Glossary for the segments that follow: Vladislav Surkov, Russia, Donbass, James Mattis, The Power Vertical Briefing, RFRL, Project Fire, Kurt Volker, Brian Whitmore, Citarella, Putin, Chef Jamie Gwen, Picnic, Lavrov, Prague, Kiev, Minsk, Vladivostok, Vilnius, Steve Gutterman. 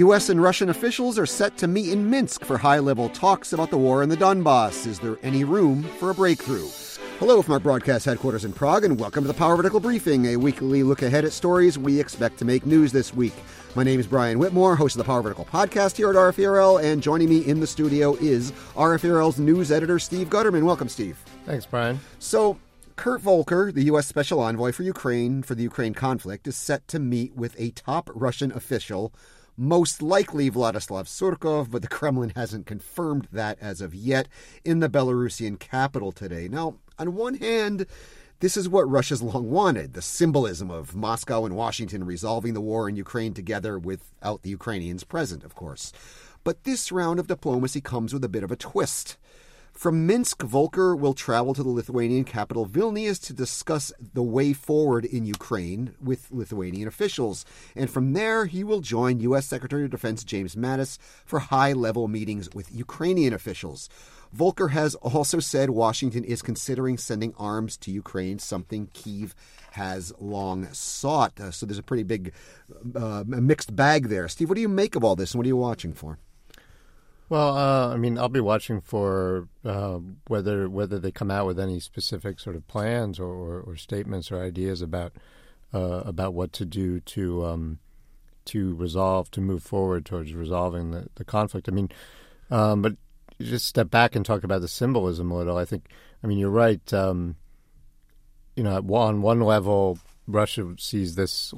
U.S. and Russian officials are set to meet in Minsk for high-level talks about the war in the Donbass. Is there any room for a breakthrough? Hello from our broadcast headquarters in Prague, and welcome to The Power Vertical Briefing, a weekly look ahead at stories we expect to make news this week. My name is Brian Whitmore, host of the Power Vertical podcast here at RFRL, and joining me in the studio is RFRL's news editor, Steve Gutterman. Welcome, Steve. Thanks, Brian. So, Kurt Volker, the U.S. Special Envoy for Ukraine for the Ukraine conflict, is set to meet with a top Russian official, most likely Vladislav Surkov, but the Kremlin hasn't confirmed that as of yet, in the Belarusian capital today. Now, on one hand, this is what Russia's long wanted, the symbolism of Moscow and Washington resolving the war in Ukraine together without the Ukrainians present, of course. But this round of diplomacy comes with a bit of a twist. From Minsk, Volker will travel to the Lithuanian capital Vilnius to discuss the way forward in Ukraine with Lithuanian officials. And from there, he will join U.S. Secretary of Defense James Mattis for high-level meetings with Ukrainian officials. Volker has also said Washington is considering sending arms to Ukraine, something Kyiv has long sought. So there's a pretty big mixed bag there. Steve, what do you make of all this, and what are you watching for? Well, I'll be watching for whether they come out with any specific sort of plans or statements or ideas about what to do to move forward towards resolving the conflict. But just step back and talk about the symbolism a little. I think you're right. On one level, Russia sees this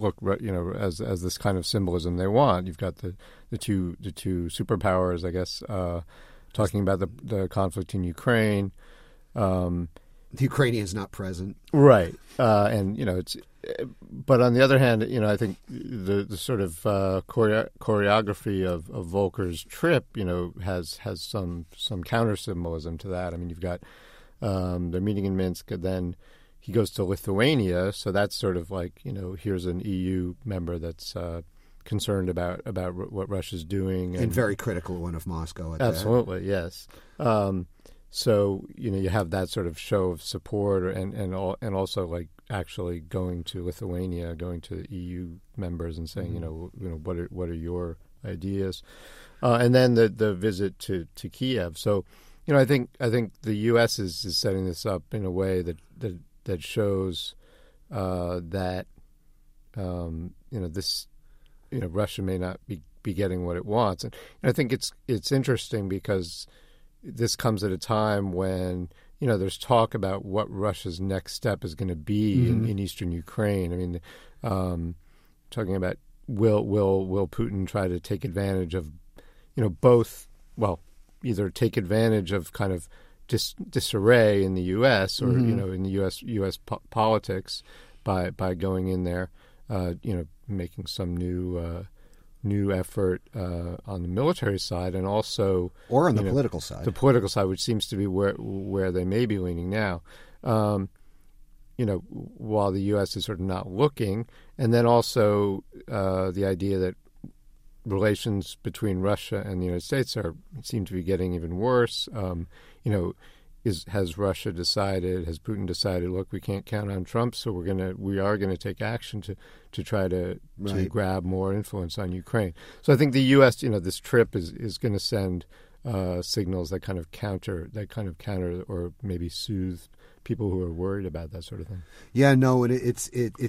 as this kind of symbolism they want. You've got the two superpowers, talking about the conflict in Ukraine. The Ukrainians not present, right? But on the other hand, I think the sort of choreography of Volker's trip, has some counter symbolism to that. You've got the meeting in Minsk, and then he goes to Lithuania, so that's sort of here's an EU member that's concerned about what Russia's doing, and very critical one of Moscow. Yes. So you have that sort of show of support, and also actually going to Lithuania, going to the EU members and saying, what are your ideas, and then the visit to Kiev. So, I think the U.S. is setting this up in a way that shows that Russia may not be getting what it wants, and I think it's interesting because this comes at a time when, there's talk about what Russia's next step is going to be in eastern Ukraine. Talking about will Putin try to take advantage of, either take advantage of kind of disarray in the U.S. or, in the U.S. politics by going in there, making some new effort on the military side, and also or on the political side. The political side, which seems to be where they may be leaning now, while the U.S. is sort of not looking, and then also the idea that relations between Russia and the United States seem to be getting even worse. Has Putin decided, look, we can't count on Trump, so we are going to take action to try to grab more influence on Ukraine. So I think the U.S., this trip is going to send signals that kind of counter or maybe soothe people who are worried about that sort of thing. Yeah, no, it's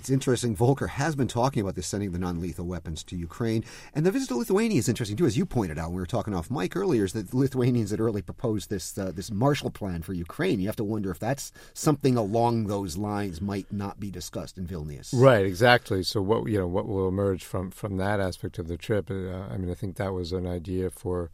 interesting. Volker has been talking about this, sending the non-lethal weapons to Ukraine. And the visit to Lithuania is interesting, too. As you pointed out, we were talking off mic earlier, is that the Lithuanians had early proposed this Marshall Plan for Ukraine. You have to wonder if that's something along those lines might not be discussed in Vilnius. Right, exactly. So what will emerge from that aspect of the trip? I think that was an idea for,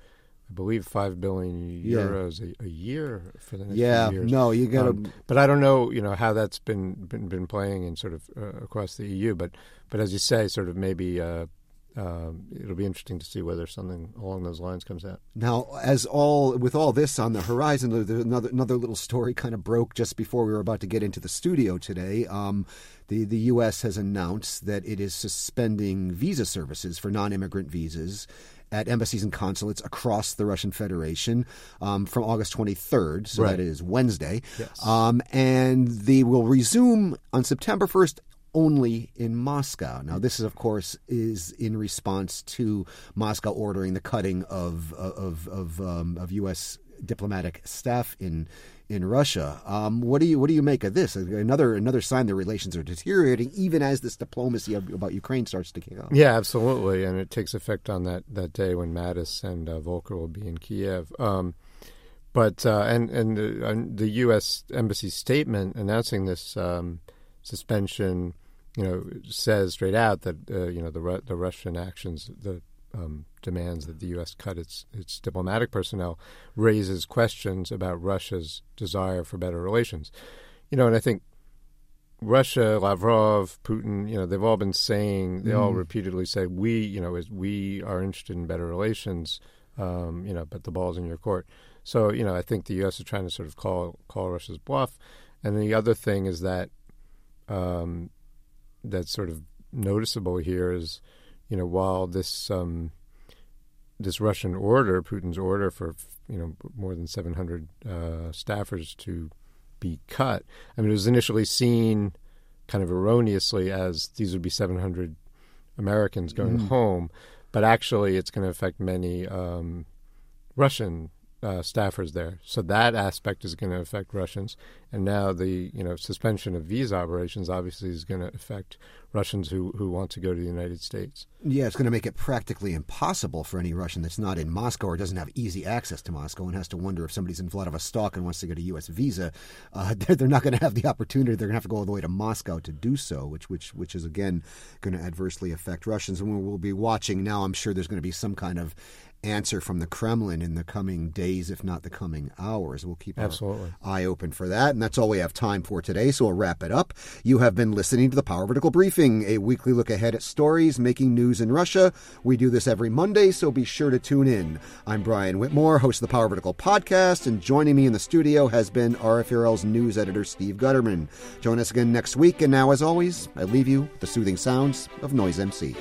I believe, 5 billion euros a year for the next few years. Yeah, no, you got to... but I don't know, how that's been playing in sort of across the EU. But as you say, sort of maybe it'll be interesting to see whether something along those lines comes out. Now, with all this on the horizon, there's another little story kind of broke just before we were about to get into the studio today. The U.S. has announced that it is suspending visa services for non-immigrant visas at embassies and consulates across the Russian Federation from August 23rd, so that is Wednesday. Yes. And they will resume on September 1st only in Moscow. Now, this, of course, is in response to Moscow ordering the cutting of U.S. diplomatic staff in Russia. What do you make of this? Another sign the relations are deteriorating, even as this diplomacy about Ukraine starts to kick off. Yeah, absolutely, and it takes effect on that day when Mattis and Volker will be in Kiev. But the U.S. embassy statement announcing this suspension, says straight out that the Russian actions, the demands that the U.S. cut its diplomatic personnel, raises questions about Russia's desire for better relations. And I think Russia, Lavrov, Putin, they've all been saying, they all repeatedly say, we are interested in better relations, but the ball's in your court. So, I think the U.S. is trying to sort of call Russia's bluff. And the other thing is that that's sort of noticeable here is, while this this Russian order, Putin's order for more than 700 staffers to be cut, it was initially seen kind of erroneously as these would be 700 Americans going home, but actually it's going to affect many Russian staffers there. So that aspect is going to affect Russians, and now the suspension of visa operations obviously is going to affect Russians who want to go to the United States. Yeah, it's going to make it practically impossible for any Russian that's not in Moscow or doesn't have easy access to Moscow and has to wonder if somebody's in Vladivostok and wants to get a U.S. visa. They're not going to have the opportunity. They're going to have to go all the way to Moscow to do so, which is, again, going to adversely affect Russians. And we'll be watching now. I'm sure there's going to be some kind of answer from the Kremlin in the coming days, if not the coming hours. We'll keep our eye open for that. And that's all we have time for today, so we'll wrap it up. You have been listening to The Power Vertical Briefing, a weekly look ahead at stories making news in Russia. We do this every Monday, so be sure to tune in. I'm Brian Whitmore, host of the Power Vertical podcast, and joining me in the studio has been RFRL's news editor, Steve Gutterman. Join us again next week, and now, as always, I leave you with the soothing sounds of Noise MC.